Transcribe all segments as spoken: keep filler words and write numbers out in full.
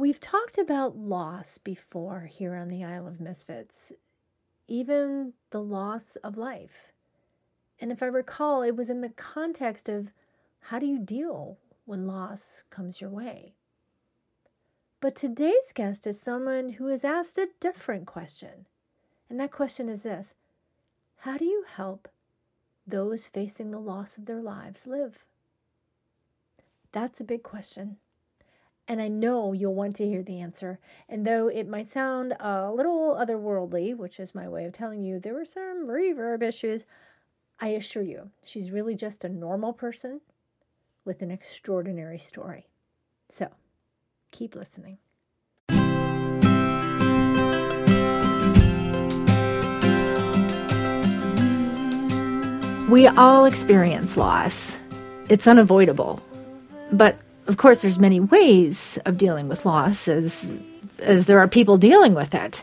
We've talked about loss before here on the Isle of Misfits, even the loss of life. And if I recall, it was in the context of how do you deal when loss comes your way? But today's guest is someone who has asked a different question. And that question is this: how do you help those facing the loss of their lives live? That's a big question. And I know you'll want to hear the answer. And though it might sound a little otherworldly, which is my way of telling you there were some reverb issues, I assure you, she's really just a normal person with an extraordinary story. So keep listening. We all experience loss. It's unavoidable. But of course, there's many ways of dealing with loss, as, as there are people dealing with it.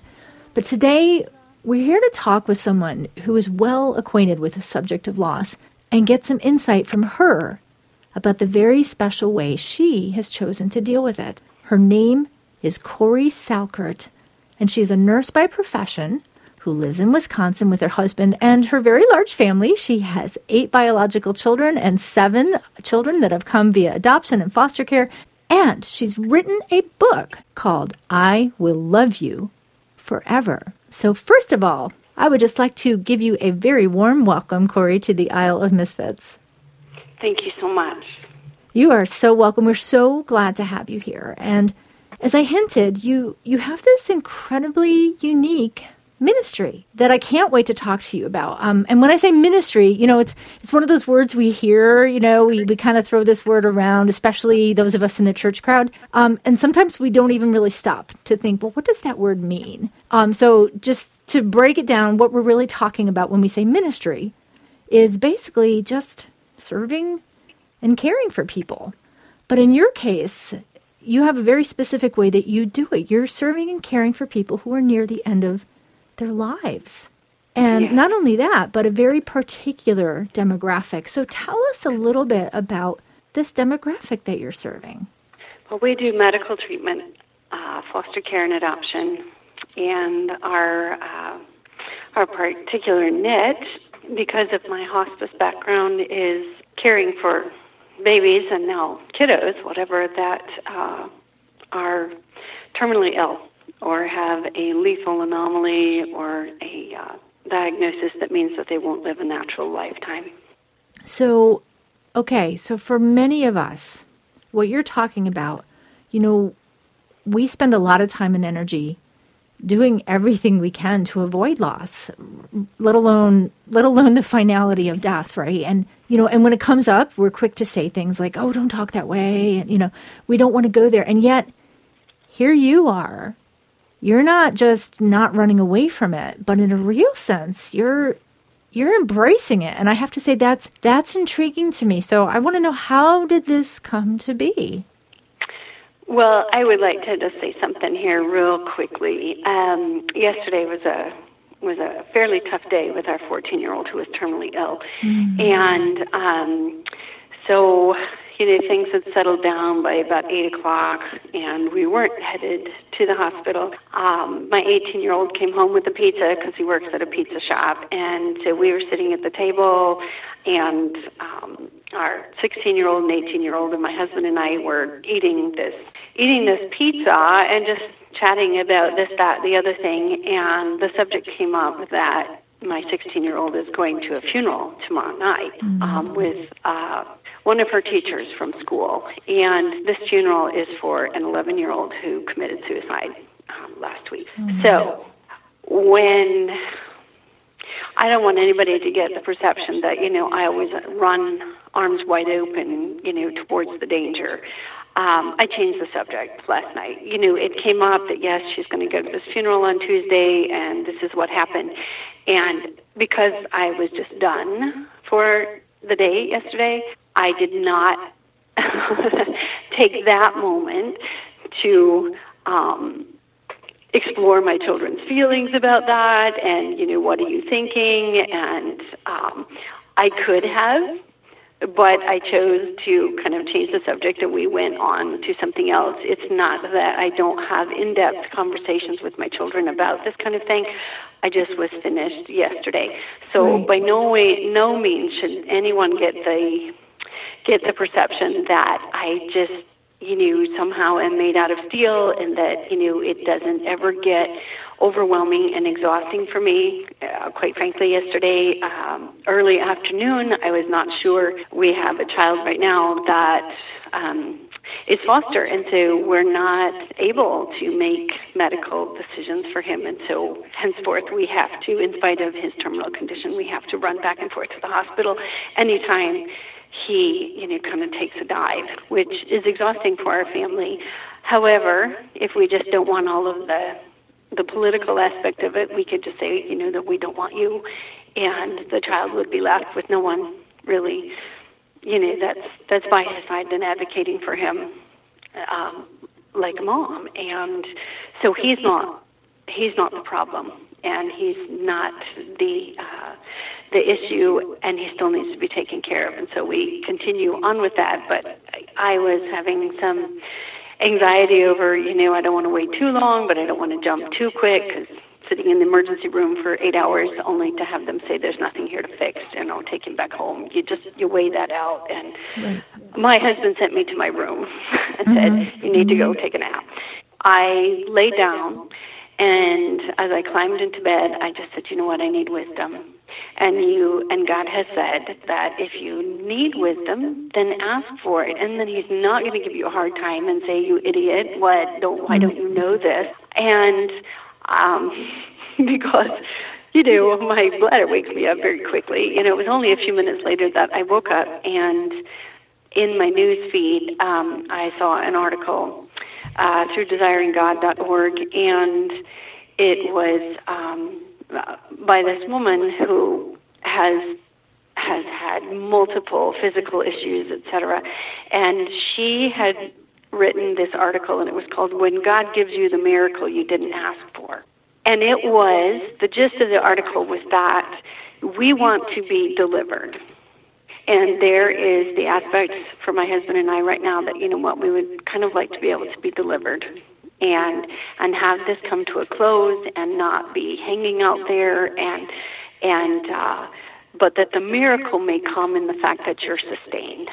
But today, we're here to talk with someone who is well acquainted with the subject of loss and get some insight from her about the very special way she has chosen to deal with it. Her name is Cori Salkert, and she's a nurse by profession who lives in Wisconsin with her husband and her very large family. She has eight biological children and seven children that have come via adoption and foster care. And she's written a book called I Will Love You Forever. So first of all, I would just like to give you a very warm welcome, Cori, to the Isle of Misfits. Thank you so much. You are so welcome. We're so glad to have you here. And as I hinted, you, you have this incredibly unique ministry that I can't wait to talk to you about. Um, and when I say ministry, you know, it's it's one of those words we hear, you know, we, we kind of throw this word around, especially those of us in the church crowd. Um, and sometimes we don't even really stop to think, well, what does that word mean? Um, so just to break it down, what we're really talking about when we say ministry is basically just serving and caring for people. But in your case, you have a very specific way that you do it. You're serving and caring for people who are near the end of their lives. And yeah. Not only that, but a very particular demographic. So tell us a little bit about this demographic that you're serving. Well, we do medical treatment, uh, foster care and adoption, and our, uh, our particular niche, because of my hospice background, is caring for babies and now kiddos, whatever, that uh, are terminally ill, or have a lethal anomaly, or a uh, diagnosis that means that they won't live a natural lifetime. So, okay, so for many of us, what you're talking about, you know, we spend a lot of time and energy doing everything we can to avoid loss, let alone let alone the finality of death, right? And, you know, and when it comes up, we're quick to say things like, oh, don't talk that way, and, you know, we don't want to go there. And yet, here you are. You're not just not running away from it, but in a real sense, you're you're embracing it. And I have to say that's that's intriguing to me. So I want to know, how did this come to be? Well, I would like to just say something here real quickly. Um, yesterday was a was a fairly tough day with our fourteen-year-old who was terminally ill, mm-hmm. and um, so. You know, things had settled down by about eight o'clock, and we weren't headed to the hospital. Um, my eighteen-year-old came home with a pizza because he works at a pizza shop, and so we were sitting at the table, and um, our sixteen-year-old and eighteen-year-old and my husband and I were eating this, eating this pizza and just chatting about this, that, the other thing, and the subject came up that my sixteen-year-old is going to a funeral tomorrow night um, with... Uh, one of her teachers from school, and this funeral is for an eleven-year-old who committed suicide um, last week. Mm-hmm. So when, I don't want anybody to get the perception that, you know, I always run arms wide open, you know, towards the danger. Um, I changed the subject last night. You know, it came up that, yes, she's going to go to this funeral on Tuesday, and this is what happened. And because I was just done for the day yesterday, I did not take that moment to um, explore my children's feelings about that and, you know, what are you thinking? And um, I could have, But I chose to kind of change the subject, and we went on to something else. It's not that I don't have in-depth conversations with my children about this kind of thing. I just was finished yesterday. So right. by no way, no means should anyone get the get the perception that I just, you know, somehow am made out of steel and that, you know, it doesn't ever get overwhelming and exhausting for me. Uh, quite frankly, yesterday, um, early afternoon, I was not sure. We have a child right now that um, is foster, and so we're not able to make medical decisions for him. And so henceforth, we have to, in spite of his terminal condition, we have to run back and forth to the hospital anytime he, you know, kind of takes a dive, which is exhausting for our family. However, if we just don't want all of the the political aspect of it, we could just say, you know, that we don't want you, and the child would be left with no one really, you know, that's that's by his side and advocating for him, um, like mom. And so he's not he's not the problem, and he's not the uh, the issue, and he still needs to be taken care of. And so we continue on with that. But I was having some anxiety over, you know, I don't want to wait too long, but I don't want to jump too quick, because sitting in the emergency room for eight hours only to have them say there's nothing here to fix and I'll take him back home. You just, you weigh that out. And my husband sent me to my room and mm-hmm. said, you need to go take a nap. I lay down, and as I climbed into bed, I just said, you know what, I need wisdom. And you and God has said that if you need wisdom, then ask for it. And then he's not going to give you a hard time and say, you idiot, what? Don't, why don't you know this? And um, because, you know, my bladder wakes me up very quickly. You know, it was only a few minutes later that I woke up, and in my news feed, um, I saw an article uh, through Desiring God dot org, and it was Um, by this woman who has has had multiple physical issues, et cetera. And she had written this article, and it was called When God Gives You the Miracle You Didn't Ask For. And it was, the gist of the article was that we want to be delivered. And there is the aspect for my husband and I right now that, you know what, we would kind of like to be able to be delivered and and have this come to a close and not be hanging out there, and and uh, but that the miracle may come in the fact that you're sustained.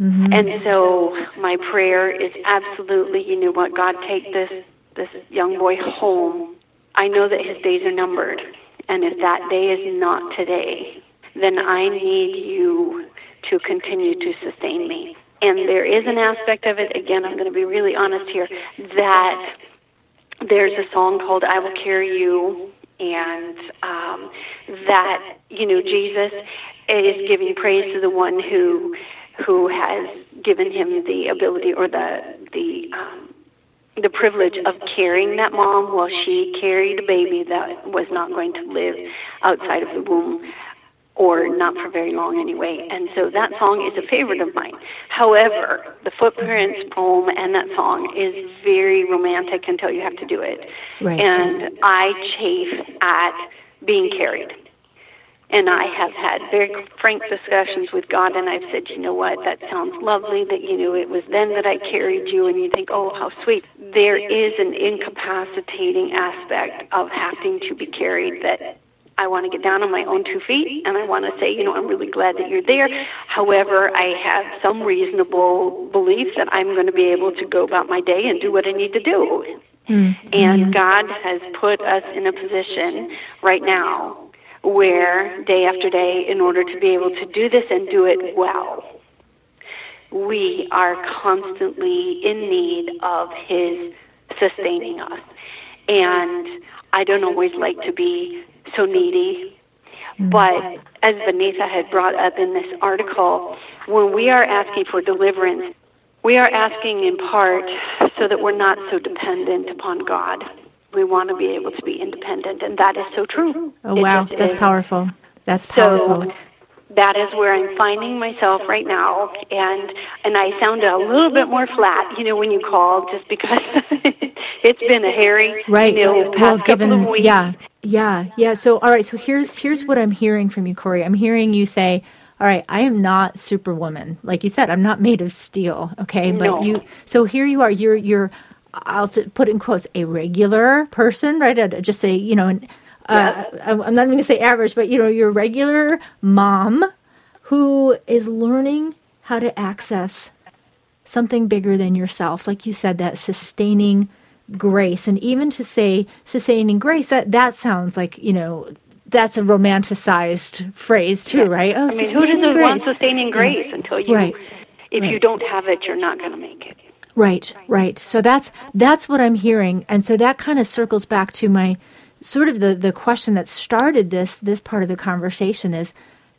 Mm-hmm. And so my prayer is absolutely, you know what, God, take this, this young boy home. I know that his days are numbered, and if that day is not today, then I need you to continue to sustain me. And there is an aspect of it, again, I'm going to be really honest here, that there's a song called I Will Carry You, and um, that, you know, Jesus is giving praise to the one who who has given him the ability or the the um, the privilege of carrying that mom while she carried a baby that was not going to live outside of the womb, or not for very long anyway. And so that song is a favorite of mine. However, the Footprints poem and that song is very romantic until you have to do it. Right. And I chafe at being carried. And I have had very frank discussions with God, and I've said, you know what, that sounds lovely that, you know, it was then that I carried you, and you think, oh, how sweet. There is an incapacitating aspect of having to be carried that I want to get down on my own two feet, and I want to say, you know, I'm really glad that you're there. However, I have some reasonable belief that I'm going to be able to go about my day and do what I need to do. Mm-hmm. And God has put us in a position right now where day after day, in order to be able to do this and do it well, we are constantly in need of His sustaining us. And I don't always like to be so needy, but as Vanessa had brought up in this article, when we are asking for deliverance, we are asking in part so that we're not so dependent upon God. We want to be able to be independent, and that is so true. Oh, it wow, that's is. powerful. That's powerful. So, that is where I'm finding myself right now, and and I sound a little bit more flat, you know, when you call, just because it's been a hairy, right. you know, past well, given, couple of weeks. Yeah, yeah, yeah. So, all right, so here's here's what I'm hearing from you, Cori. I'm hearing you say, all right, I am not Superwoman. Like you said, I'm not made of steel. Okay. No. But you, so here you are, you're, you're, I'll put in quotes, a regular person, right? I'd just say, you know, an, uh, yeah. I'm not even going to say average, but you know, you're a regular mom who is learning how to access something bigger than yourself. Like you said, that sustaining grace. And even to say sustaining grace, that, that sounds like, you know, that's a romanticized phrase too, yeah. right? Oh, I mean, who doesn't grace. want sustaining grace yeah. until you, right. if right. you don't have it, you're not going to make it. Right, right. So that's that's what I'm hearing. And so that kind of circles back to my sort of the, the question that started this this part of the conversation is,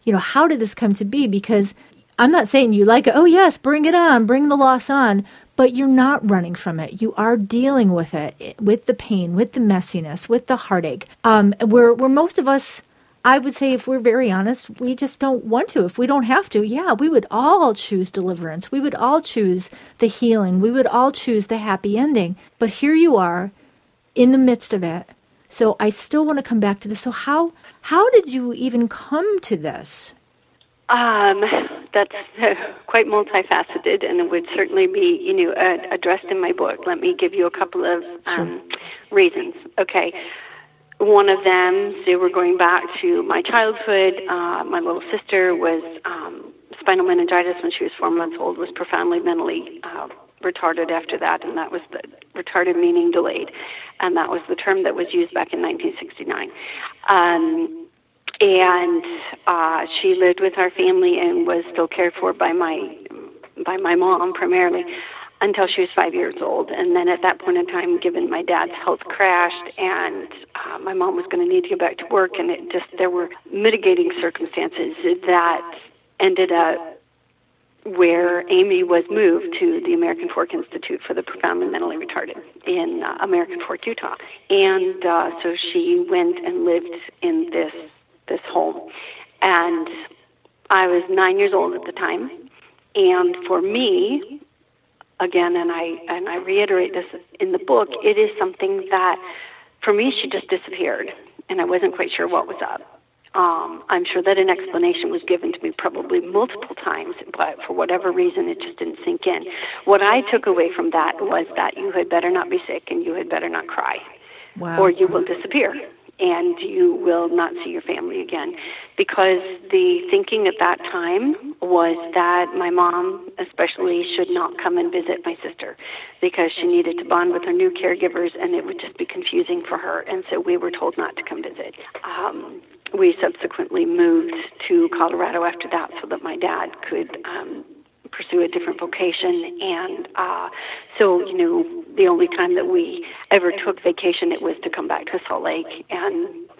you know, how did this come to be? Because I'm not saying you like it. Oh, yes, bring it on. Bring the loss on. But you're not running from it. You are dealing with it, with the pain, with the messiness, with the heartache. Um, where, where most of us, I would say, if we're very honest, we just don't want to. If we don't have to, yeah, we would all choose deliverance. We would all choose the healing. We would all choose the happy ending. But here you are in the midst of it. So I still want to come back to this. So how how did you even come to this? Um, that's uh, quite multifaceted, and it would certainly be, you know, uh, addressed in my book. Let me give you a couple of um, sure. reasons. Okay. One of them, so we're going back to my childhood. Uh, my little sister was um, spinal meningitis when she was four months old, was profoundly mentally uh, retarded after that, and that was the retarded meaning delayed, and that was the term that was used back in nineteen sixty-nine. Um And uh, she lived with our family and was still cared for by my by my mom primarily until she was five years old. And then at that point in time, given my dad's health crashed and uh, my mom was going to need to get back to work, and it just there were mitigating circumstances that ended up where Amy was moved to the American Fork Institute for the Profoundly and Mentally Retarded in uh, American Fork, Utah. And uh, so she went and lived in this. this home. And I was nine years old at the time. And for me, again, and I and I reiterate this in the book, it is something that, for me, she just disappeared. And I wasn't quite sure what was up. Um, I'm sure that an explanation was given to me probably multiple times, but for whatever reason, it just didn't sink in. What I took away from that was that you had better not be sick and you had better not cry. Wow. Or you will disappear. And you will not see your family again, because the thinking at that time was that my mom especially should not come and visit my sister because she needed to bond with her new caregivers, and it would just be confusing for her. And so we were told not to come visit. Um, we subsequently moved to Colorado after that so that my dad could um, pursue a different vocation. And uh, so, you know, the only time that we ever took vacation, it was to come back to Salt Lake and,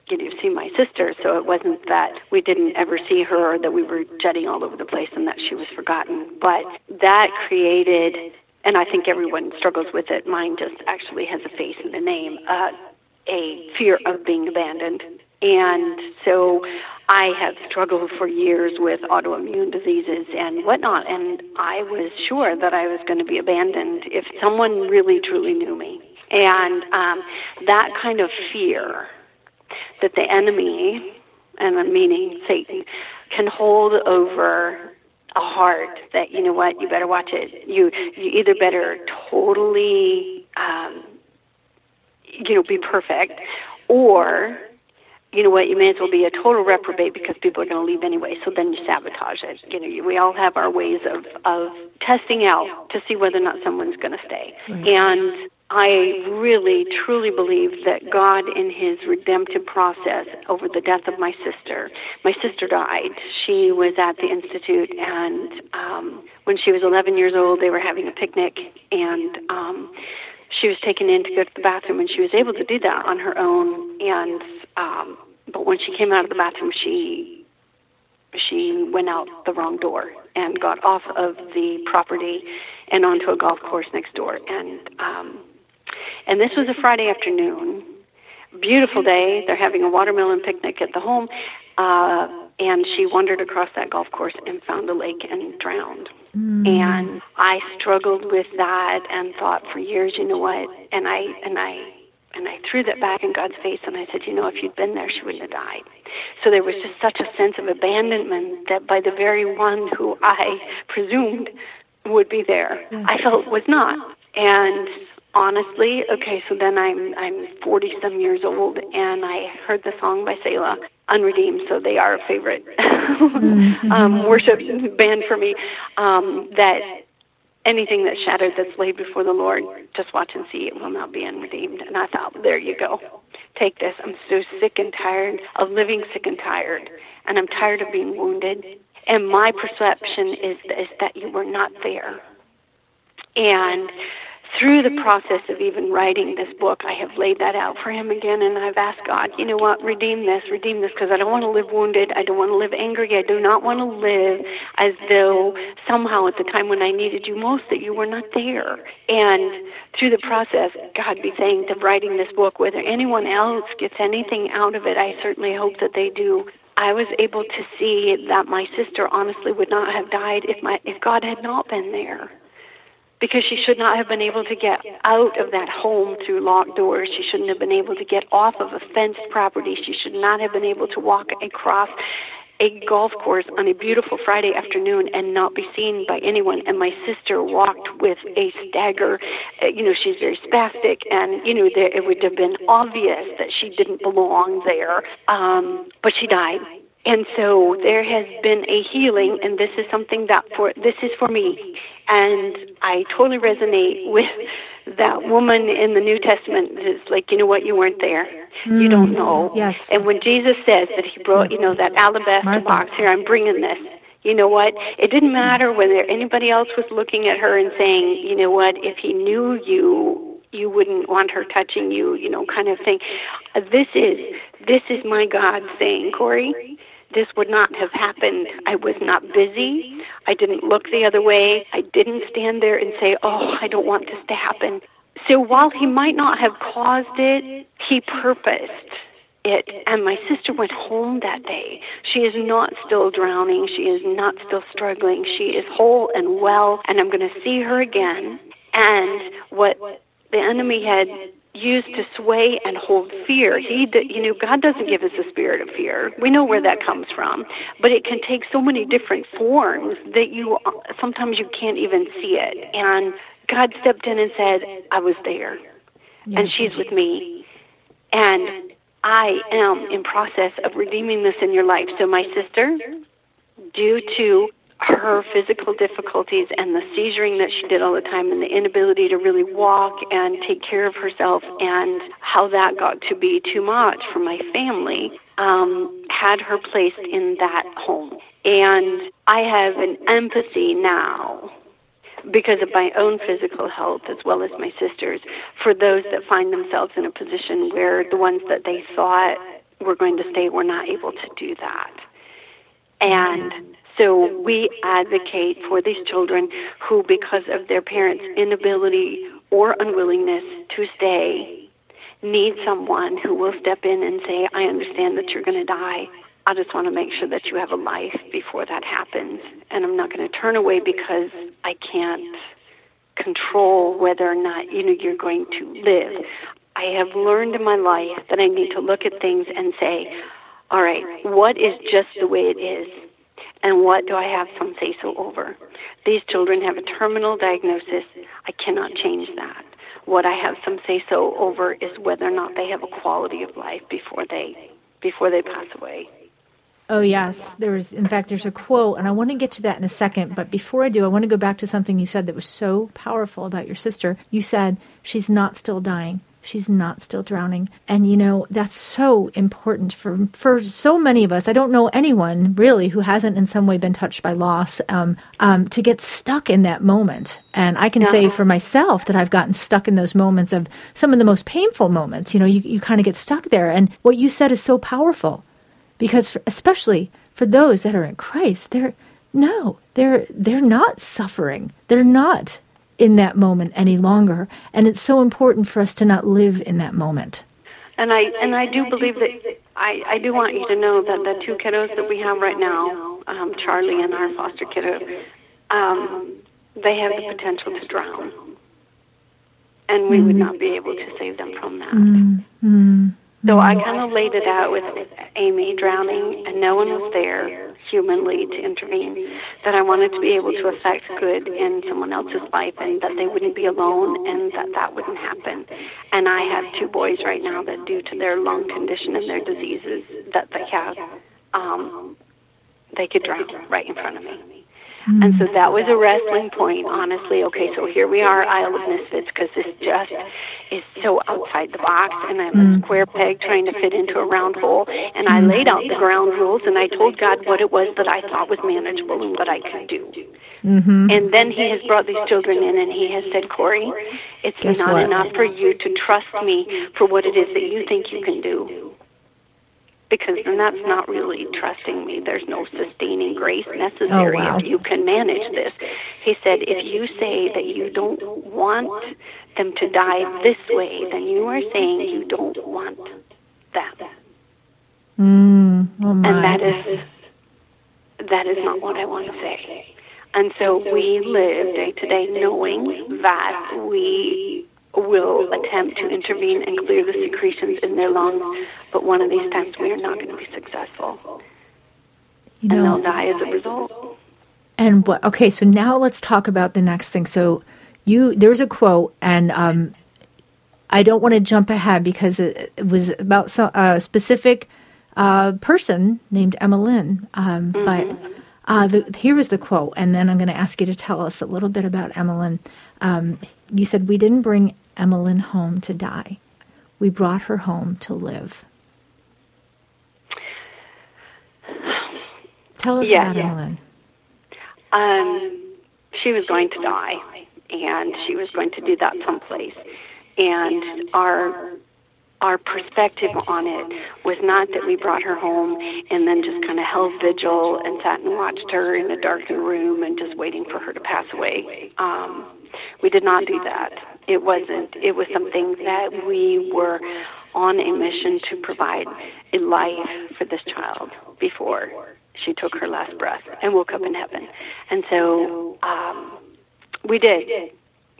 you know, see my sister. So it wasn't that we didn't ever see her or that we were jetting all over the place and that she was forgotten. But that created, and I think everyone struggles with it, mine just actually has a face and a name, uh, a fear of being abandoned. And so I have struggled for years with autoimmune diseases and whatnot, and I was sure that I was going to be abandoned if someone really, truly knew me. And um, that kind of fear that the enemy, and I'm meaning Satan, can hold over a heart that, you know what, you better watch it. You, you either better totally, um, you know, be perfect, or you know what, you may as well be a total reprobate because people are going to leave anyway, so then you sabotage it. You know, we all have our ways of, of testing out to see whether or not someone's going to stay. Right. And I really, truly believe that God, in his redemptive process over the death of my sister, my sister died. She was at the Institute, and um, when she was eleven years old, they were having a picnic, and um, she was taken in to go to the bathroom, and she was able to do that on her own, and Um, but when she came out of the bathroom, she she went out the wrong door and got off of the property and onto a golf course next door. And um, and this was a Friday afternoon, beautiful day. They're having a watermelon picnic at the home, uh, and she wandered across that golf course and found a lake and drowned. Mm. And I struggled with that and thought for years, you know what? And I and I. And I threw that back in God's face, and I said, you know, if you'd been there, she wouldn't have died. So there was just such a sense of abandonment that by the very one who I presumed would be there, I felt was not. And honestly, okay, so then I'm I'm forty-some years old, and I heard the song by Selah, Unredeemed, so they are a favorite mm-hmm. um, worship band for me, um, that anything that's shattered, that's laid before the Lord, just watch and see, it will not be unredeemed. And I thought, there you go. Take this. I'm so sick and tired of living sick and tired, and I'm tired of being wounded. And my perception is, is that you were not there. And through the process of even writing this book, I have laid that out for him again, and I've asked God, you know what, redeem this, redeem this, because I don't want to live wounded. I don't want to live angry. I do not want to live as though somehow at the time when I needed you most that you were not there. And through the process, God be thanked, of writing this book, whether anyone else gets anything out of it, I certainly hope that they do. I was able to see that my sister honestly would not have died if my if God had not been there. Because she should not have been able to get out of that home through locked doors. She shouldn't have been able to get off of a fenced property. She should not have been able to walk across a golf course on a beautiful Friday afternoon and not be seen by anyone. And my sister walked with a stagger. You know, she's very spastic, and, you know, it would have been obvious that she didn't belong there. Um, but she died. And so there has been a healing, and this is something that for this is for me. And I totally resonate with that woman in the New Testament. It's like, you know what, you weren't there. Mm. You don't know. Yes. And when Jesus says that he brought, you know, that alabaster Martha. box, here, I'm bringing this. You know what? It didn't matter whether anybody else was looking at her and saying, you know what, if he knew you, you wouldn't want her touching you, you know, kind of thing. This is, this is my God saying, Cori, this would not have happened. I was not busy. I didn't look the other way. I didn't stand there and say, oh, I don't want this to happen. So while he might not have caused it, he purposed it. And my sister went home that day. She is not still drowning. She is not still struggling. She is whole and well, and I'm going to see her again. And what the enemy had used to sway and hold fear. He, you know, God doesn't give us a spirit of fear. We know where that comes from, but it can take so many different forms that you sometimes you can't even see it. And God stepped in and said, I was there, yes. and she's with me, and I am in process of redeeming this in your life. So my sister, due to her physical difficulties and the seizuring that she did all the time and the inability to really walk and take care of herself and how that got to be too much for my family, um, had her placed in that home. And I have an empathy now because of my own physical health as well as my sister's for those that find themselves in a position where the ones that they thought were going to stay were not able to do that. And so we advocate for these children who, because of their parents' inability or unwillingness to stay, need someone who will step in and say, I understand that you're going to die. I just want to make sure that you have a life before that happens. And I'm not going to turn away because I can't control whether or not, you know, you're going to live. I have learned in my life that I need to look at things and say, all right, what is just the way it is? And what do I have some say-so over? These children have a terminal diagnosis. I cannot change that. What I have some say-so over is whether or not they have a quality of life before they before they pass away. Oh, yes. There's, in fact, there's a quote, and I want to get to that in a second. But before I do, I want to go back to something you said that was so powerful about your sister. You said, she's not still dying. She's not still drowning. And, you know, that's so important for, for so many of us. I don't know anyone, really, who hasn't in some way been touched by loss, um, um, to get stuck in that moment. And I can yeah. say for myself that I've gotten stuck in those moments of some of the most painful moments. You know, you, you kind of get stuck there. And what you said is so powerful because for, especially for those that are in Christ, they're, no, they're, they're not suffering. They're not in that moment any longer, and it's so important for us to not live in that moment. And I and I do believe that I, I do want you to know that the two kiddos that we have right now, um, Charlie and our foster kiddo, um, they have the potential to drown. and we mm-hmm. would not be able to save them from that. Mm-hmm. So I kind of laid it out with Amy drowning, and no one was there humanly to intervene, that I wanted to be able to affect good in someone else's life and that they wouldn't be alone and that that wouldn't happen. And I have two boys right now that, due to their lung condition and their diseases that they have, um, they could drown right in front of me. Mm-hmm. And so that was a wrestling point, honestly. Okay, so here we are, Isle of Misfits, because this just is so outside the box, and I'm mm-hmm. a square peg trying to fit into a round hole. And I laid out the ground rules, and I told God what it was that I thought was manageable and what I could do. Mm-hmm. And then He has brought these children in, and He has said, Cori, it's Guess not what? enough for you to trust me for what it is that you think you can do. Because then that's not really trusting me. There's no sustaining grace necessary oh, wow. if you can manage this. He said, if you say that you don't want them to die this way, then you are saying you don't want that. Mm, oh my. And that is, that is not what I want to say. And so we live day to day knowing that we will attempt to intervene and clear the secretions in their lungs, but one of these times we are not going to be successful. You know, and they'll die as a result. And what? Okay, so now let's talk about the next thing. So you, there's a quote, and um, I don't want to jump ahead because it, it was about so, uh, a specific uh, person named Emma Lynn, um, mm-hmm. but Uh, the, here is the quote, and then I'm going to ask you to tell us a little bit about Emma Lynn. Um, you said, we didn't bring Emma Lynn home to die. We brought her home to live. Tell us yeah, about yeah. Emma Lynn. Um, she was going to die, and she was going to do that someplace. And our... Our perspective on it was not that we brought her home and then just kind of held vigil and sat and watched her in a darkened room and just waiting for her to pass away. Um, we did not do that. It wasn't. It was something that we were on a mission to provide a life for this child before she took her last breath and woke up in heaven. And so um, we did.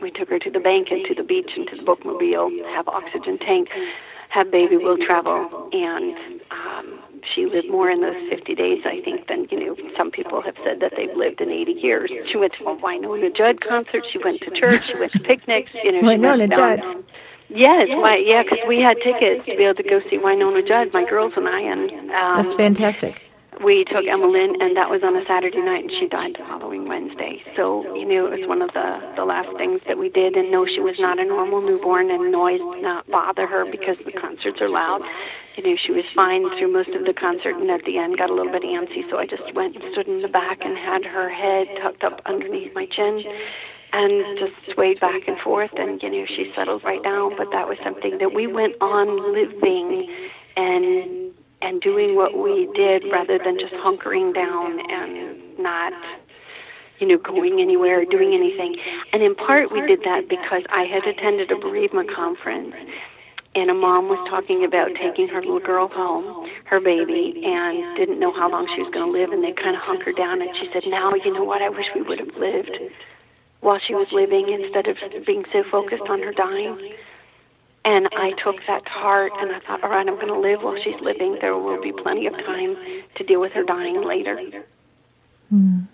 We took her to the bank and to the beach and to the bookmobile, have oxygen tank, have baby will travel, and um, she lived more in those fifty days, I think, than, you know, some people have said that they've lived in eighty years. She went to a Wynonna Judd concert, she went to church, she went to picnics, you know. Wynonna Judd. Yes, why, yeah, because we had tickets to be able to go see Wynonna Judd, my girls and I. and um, That's fantastic. We took Emma Lynn, and that was on a Saturday night, and she died the following Wednesday. So, you know, it was one of the, the last things that we did. And no, she was not a normal newborn, and noise did not bother her because the concerts are loud. You know, she was fine through most of the concert, and at the end got a little bit antsy, so I just went and stood in the back and had her head tucked up underneath my chin and just swayed back and forth, and, you know, she settled right down. But that was something that we went on living and... and doing what we did rather than just hunkering down and not, you know, going anywhere or doing anything. And in part we did that because I had attended a bereavement conference, and a mom was talking about taking her little girl home, her baby, and didn't know how long she was going to live, and they kind of hunkered down, and she said, now, you know what, I wish we would have lived while she was living instead of being so focused on her dying. And I took that to heart, and I thought, all right, I'm going to live while she's living. There will be plenty of time to deal with her dying later. Mm.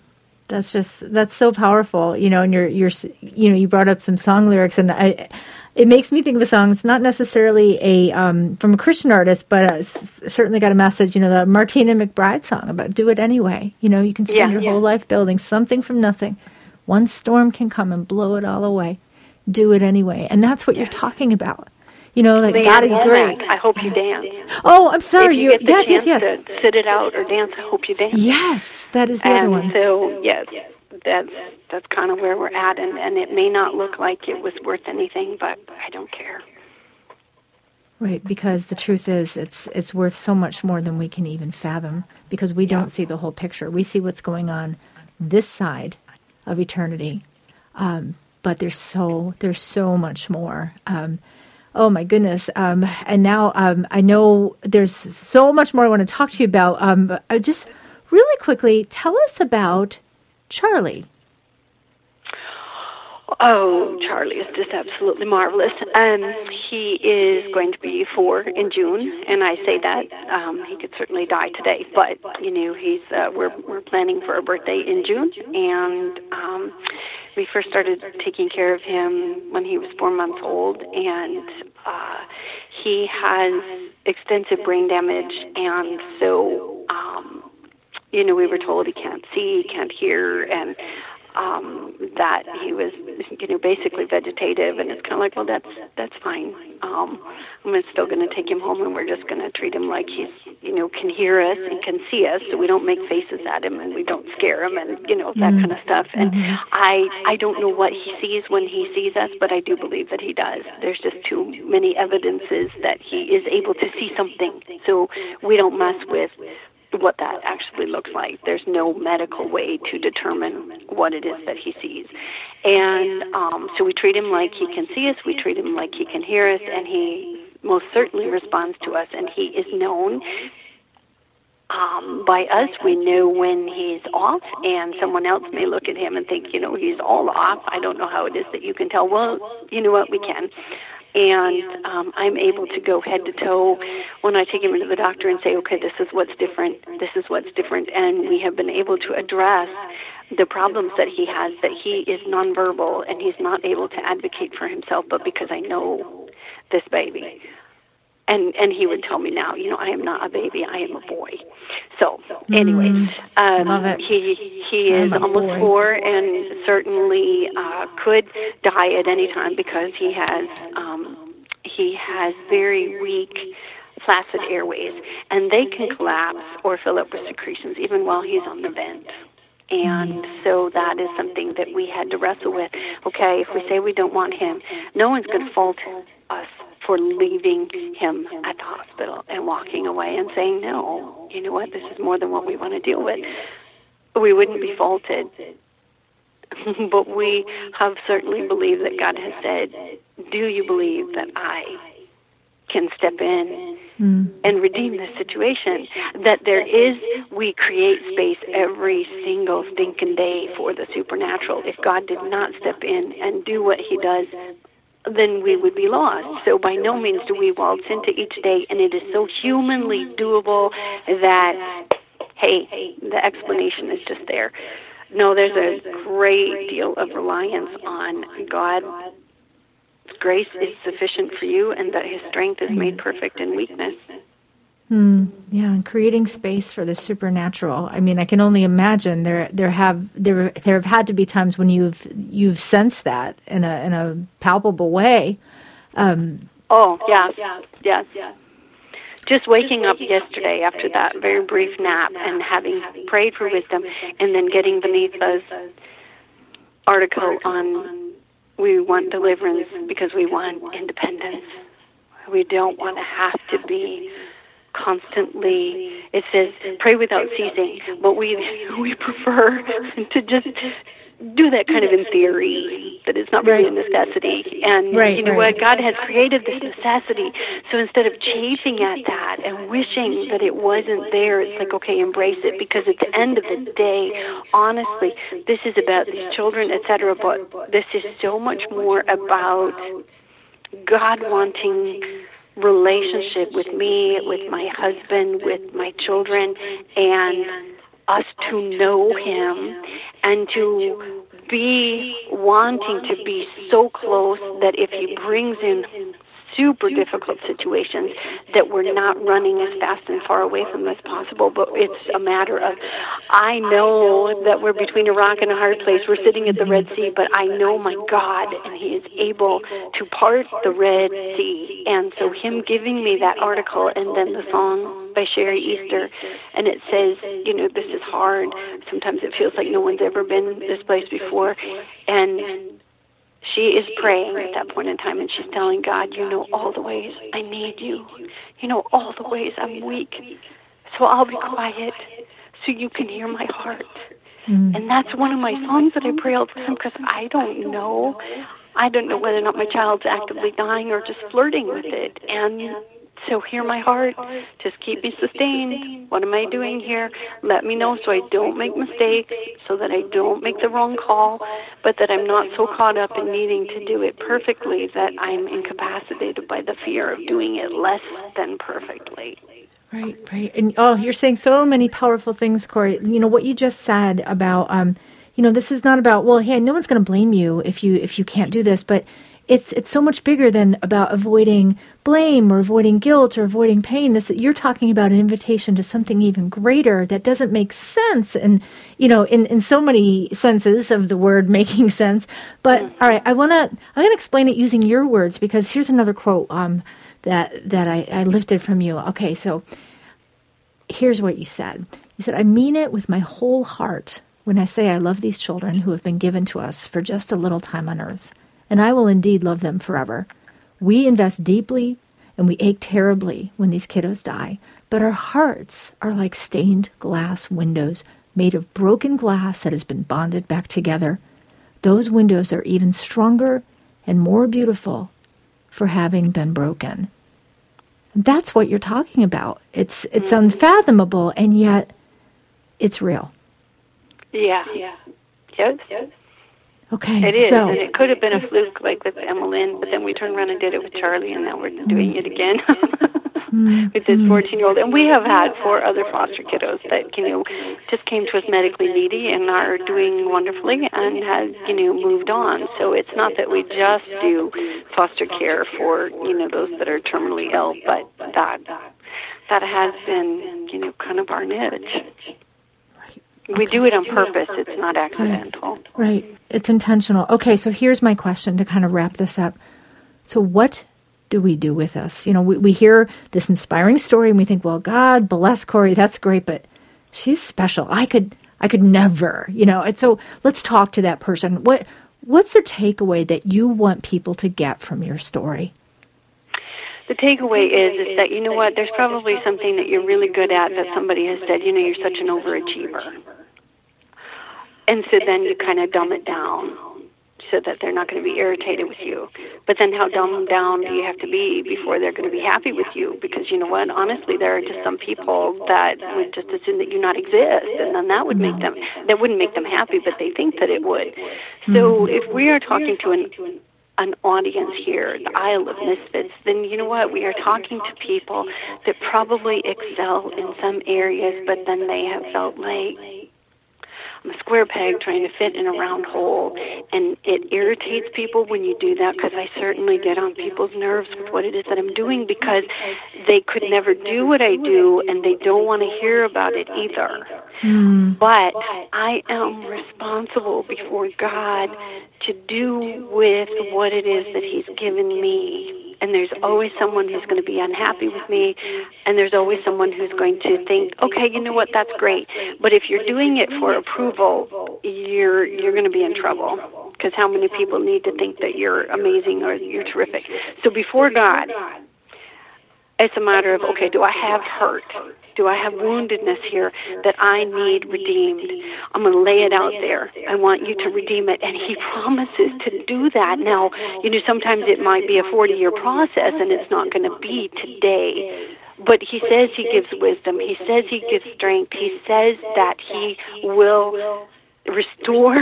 That's just, that's so powerful, you know, and you're, you're, you know, you brought up some song lyrics, and I, it makes me think of a song. It's not necessarily a, um, from a Christian artist, but I certainly got a message, you know, the Martina McBride song about do it anyway. You know, you can spend yeah, your yeah. whole life building something from nothing. One storm can come and blow it all away. Do it anyway. And that's what yeah. you're talking about. You know, like, God is great. I hope you dance. Oh, I'm sorry. If you get the yes, chance yes, yes. to sit it out or dance, I hope you dance. Yes, that is the and other one. So, yes, that's that's kind of where we're at. And, and it may not look like it was worth anything, but I don't care. Right, because the truth is it's it's worth so much more than we can even fathom, because we yeah. don't see the whole picture. We see what's going on this side of eternity. Um, but there's so there's so much more. Um Oh, my goodness. Um, and now um, I know there's so much more I want to talk to you about. Um, just really quickly, tell us about Charlie. Oh, Charlie is just absolutely marvelous. Um, he is going to be four in June, and I say that um, he could certainly die today, but you know, he's uh, we're we're planning for a birthday in June, and um, we first started taking care of him when he was four months old, and uh, he has extensive brain damage, and so um, you know, we were told he can't see, he can't hear, and Um, that he was, you know, basically vegetative, and it's kind of like, well, that's that's fine. Um, I'm still going to take him home, and we're just going to treat him like he's, you know, can hear us and can see us, so we don't make faces at him and we don't scare him and, you know, that kind of stuff. And I I don't know what he sees when he sees us, but I do believe that he does. There's just too many evidences that he is able to see something, so we don't mess with what that actually looks like. There's no medical way to determine what it is that he sees. And um, so we treat him like he can see us, we treat him like he can hear us, and he most certainly responds to us, and he is known um, by us. We know when he's off, and someone else may look at him and think, you know, he's all off. I don't know how it is that you can tell. Well, you know what, we can. And um, I'm able to go head to toe when I take him into the doctor and say, okay, this is what's different, this is what's different. And we have been able to address the problems that he has, that he is nonverbal and he's not able to advocate for himself, but because I know this baby. And and he would tell me now, you know, I am not a baby, I am a boy. So anyway, mm, um, he he is almost boy. four, and certainly uh, could die at any time, because he has um, he has very weak, flaccid airways, and they can collapse or fill up with secretions even while he's on the vent. And so that is something that we had to wrestle with. Okay, if we say we don't want him, no one's going to fault us for leaving him at the hospital and walking away and saying, no, you know what, this is more than what we want to deal with. We wouldn't be faulted. But we have certainly believed that God has said, do you believe that I can step in mm. and redeem this situation? That there is, we create space every single stinking day for the supernatural. If God did not step in and do what he does, then we would be lost. So by no means do we waltz into each day, and it is so humanly doable that, hey, the explanation is just there. No, there's a great deal of reliance on God. Grace is sufficient for you, and that his strength is made perfect in weakness. Mm, yeah, and creating space for the supernatural. I mean, I can only imagine there there have there there have had to be times when you've you've sensed that in a in a palpable way. Um, oh yeah, yeah, yeah. yeah. Just waking up yesterday after that very brief nap and having prayed for wisdom, and then getting beneath us article on we want deliverance because we want independence. We don't want to have to be constantly, it says, pray without ceasing, but we we prefer to just do that kind of in theory, that it's not really a necessity. And right, you know right. what? God has created this necessity. So instead of chafing at that and wishing that it wasn't there, it's like, okay, embrace it, because at the end of the day, honestly, this is about these children, et cetera, but this is so much more about God wanting relationship with me, with my husband, with my children, and us to know him and to be wanting to be so close that if he brings in super difficult situations, that we're not running as fast and far away from as possible, but it's a matter of, I know that we're between a rock and a hard place, we're sitting at the Red Sea, but I know my God, and he is able to part the Red Sea. And so him giving me that article, and then the song by Sherry Easter, and it says, you know, this is hard, sometimes it feels like no one's ever been this place before, and she is praying at that point in time, and she's telling God, you know all the ways I need you. You know all the ways I'm weak. So I'll be quiet so you can hear my heart. Mm. And that's one of my songs that I pray all the time, because I don't know. I don't know whether or not my child's actively dying or just flirting with it. And So hear my heart. Just keep me sustained. What am I doing here? Let me know so I don't make mistakes, so that I don't make the wrong call, but that I'm not so caught up in needing to do it perfectly that I'm incapacitated by the fear of doing it less than perfectly. Right, right. And oh, you're saying so many powerful things, Cori. You know, what you just said about, um, you know, this is not about, well, hey, no one's going to blame you if you if you can't do this, but It's it's so much bigger than about avoiding blame or avoiding guilt or avoiding pain. This you're talking about an invitation to something even greater that doesn't make sense, and you know, in, in so many senses of the word making sense. But all right, I wanna I'm gonna explain it using your words, because here's another quote um that that I, I lifted from you. Okay, so here's what you said. You said, "I mean it with my whole heart when I say I love these children who have been given to us for just a little time on earth. And I will indeed love them forever. We invest deeply and we ache terribly when these kiddos die, but our hearts are like stained glass windows made of broken glass that has been bonded back together. Those windows are even stronger and more beautiful for having been broken." That's what you're talking about. It's it's mm-hmm. unfathomable, and yet it's real. Yeah. Yeah. Yes, yes. Okay, it is, so, and it could have bbeen a fluke, like with Emmeline, but then we turned around and did it with Charlie, and now we're doing it again with this fourteen-year-old. And we have had four other foster kiddos that, you know, just came to us medically needy and are doing wonderfully and have, you know, moved on. So it's not that we just do foster care for, you know, those that are terminally ill, but that, that has been, you know, kind of our niche. We okay. do it on purpose. It's not accidental. Right. right. It's intentional. Okay, so here's my question to kind of wrap this up. So what do we do with this? You know, we, we hear this inspiring story and we think, well, God bless Cori. That's great, but she's special. I could I could never, you know. And so let's talk to that person. What What's the takeaway that you want people to get from your story? The takeaway is, is that, you know what, there's probably something that you're really good at that somebody has said, you know, you're such an overachiever. And so then you kind of dumb it down so that they're not going to be irritated with you. But then how dumbed down do you have to be before they're going to be happy with you? Because, you know what, honestly, there are just some people that would just assume that you not exist, and then that would make them, that wouldn't make them happy, but they think that it would. So if we are talking to an an audience here, the Isle of Misfits, then you know what, we are talking to people that probably excel in some areas, but then they have felt like, I'm a square peg trying to fit in a round hole, and it irritates people when you do that, because I certainly get on people's nerves with what it is that I'm doing, because they could never do what I do, and they don't want to hear about it either. Hmm. But I am responsible before God to do with what it is that he's given me. And there's always someone who's going to be unhappy with me, and there's always someone who's going to think, okay, you know what, that's great. But if you're doing it for approval, you're you're going to be in trouble, because how many people need to think that you're amazing or you're terrific? So before God, it's a matter of, okay, do I have hurt? Do I have woundedness here that I need redeemed? I'm going to lay it out there. I want you to redeem it. And he promises to do that. Now, you know, sometimes it might be a forty-year process, and it's not going to be today. But he says he gives wisdom. He says he gives strength. He says that he will restore,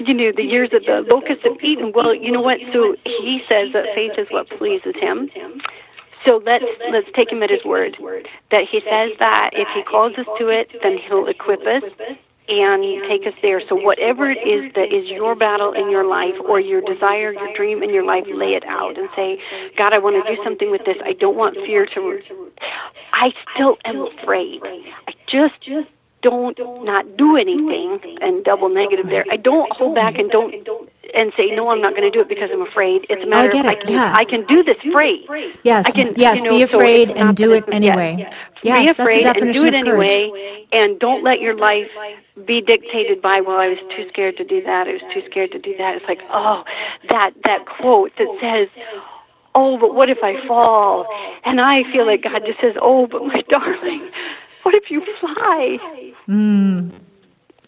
you know, the years that the locusts have eaten. Well, you know what? So he says that faith is what pleases him. So let's let's take him at his word, that he says that if he calls us to it, then he'll equip us and take us there. So whatever it is that is your battle in your life, or your desire, your dream in your life, lay it out and say, God, I want to do something with this. I don't want fear to... I still am afraid. I just... just don't not do anything, and double negative there. I don't hold back and don't and say, no, I'm not going to do it because I'm afraid. It's a matter of, I can, yeah. I can do this afraid. Yes, I can, yes, you know, be afraid so and do it anyway. Yes, yes. Be afraid that's the definition and do it anyway, and don't let your life be dictated by, well, I was too scared to do that, I was too scared to do that. It's like, oh, that, that quote that says, oh, but what if I fall? And I feel like God just says, oh, but my darling, what if you fly? Mm.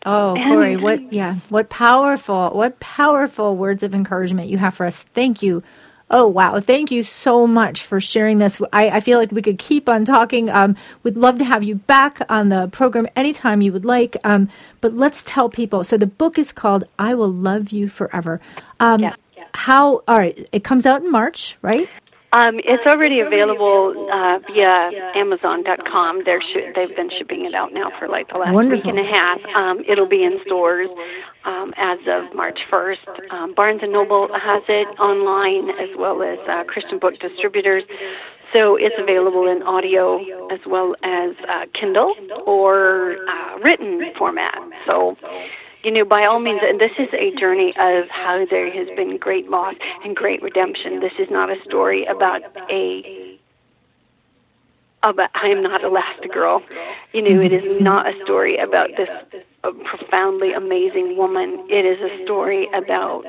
Oh, and Cori, what, yeah, what powerful, what powerful words of encouragement you have for us. Thank you Oh, wow. Thank you so much for sharing this. I, I feel like we could keep on talking. Um, we'd love to have you back on the program anytime you would like. Um, but let's tell people. So the book is called I Will Love You Forever. Um, yeah, yeah. How? All right. It comes out in March, right? Um, it's already available uh, via Amazon dot com. They're sh- they've been shipping it out now for like the last Wonderful. week and a half. Um, it'll be in stores um, as of March first. Um, Barnes and Noble has it online, as well as uh, Christian Book Distributors. So it's available in audio as well as uh, Kindle or uh, written format. So, you know, by all means, and this is a journey of how there has been great loss and great redemption. This is not a story about a, about I am not Elastigirl. You know, it is not a story about this uh, profoundly amazing woman. It is a story about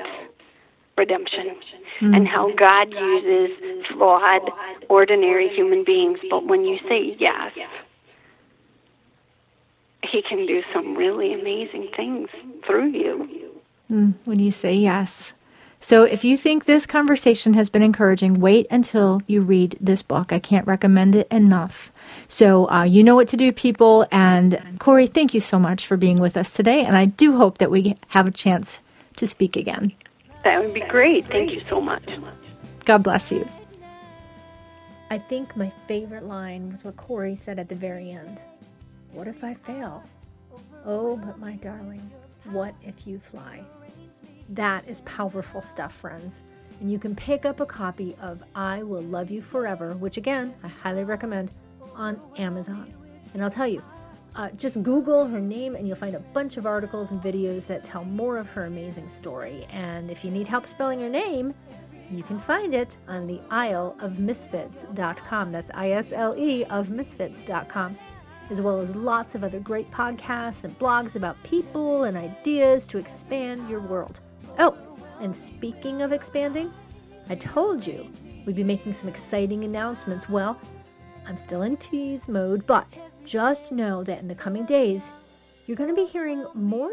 redemption mm-hmm. and how God uses flawed, ordinary human beings. But when you say yes, He can do some really amazing things through you. Mm, when you say yes. So if you think this conversation has been encouraging, wait until you read this book. I can't recommend it enough. So uh, you know what to do, people. And Cori, thank you so much for being with us today. And I do hope that we have a chance to speak again. That would be great. Thank you so much. God bless you. I think my favorite line was what Cori said at the very end. What if I fail? Oh, but my darling, what if you fly? That is powerful stuff, friends. And you can pick up a copy of I Will Love You Forever, which again, I highly recommend, on Amazon. And I'll tell you, uh, just Google her name and you'll find a bunch of articles and videos that tell more of her amazing story. And if you need help spelling her name, you can find it on the isle of misfits dot com. That's I S L E of misfits dot com. As well as lots of other great podcasts and blogs about people and ideas to expand your world. Oh, and speaking of expanding, I told you we'd be making some exciting announcements. Well, I'm still in tease mode, but just know that in the coming days, you're going to be hearing more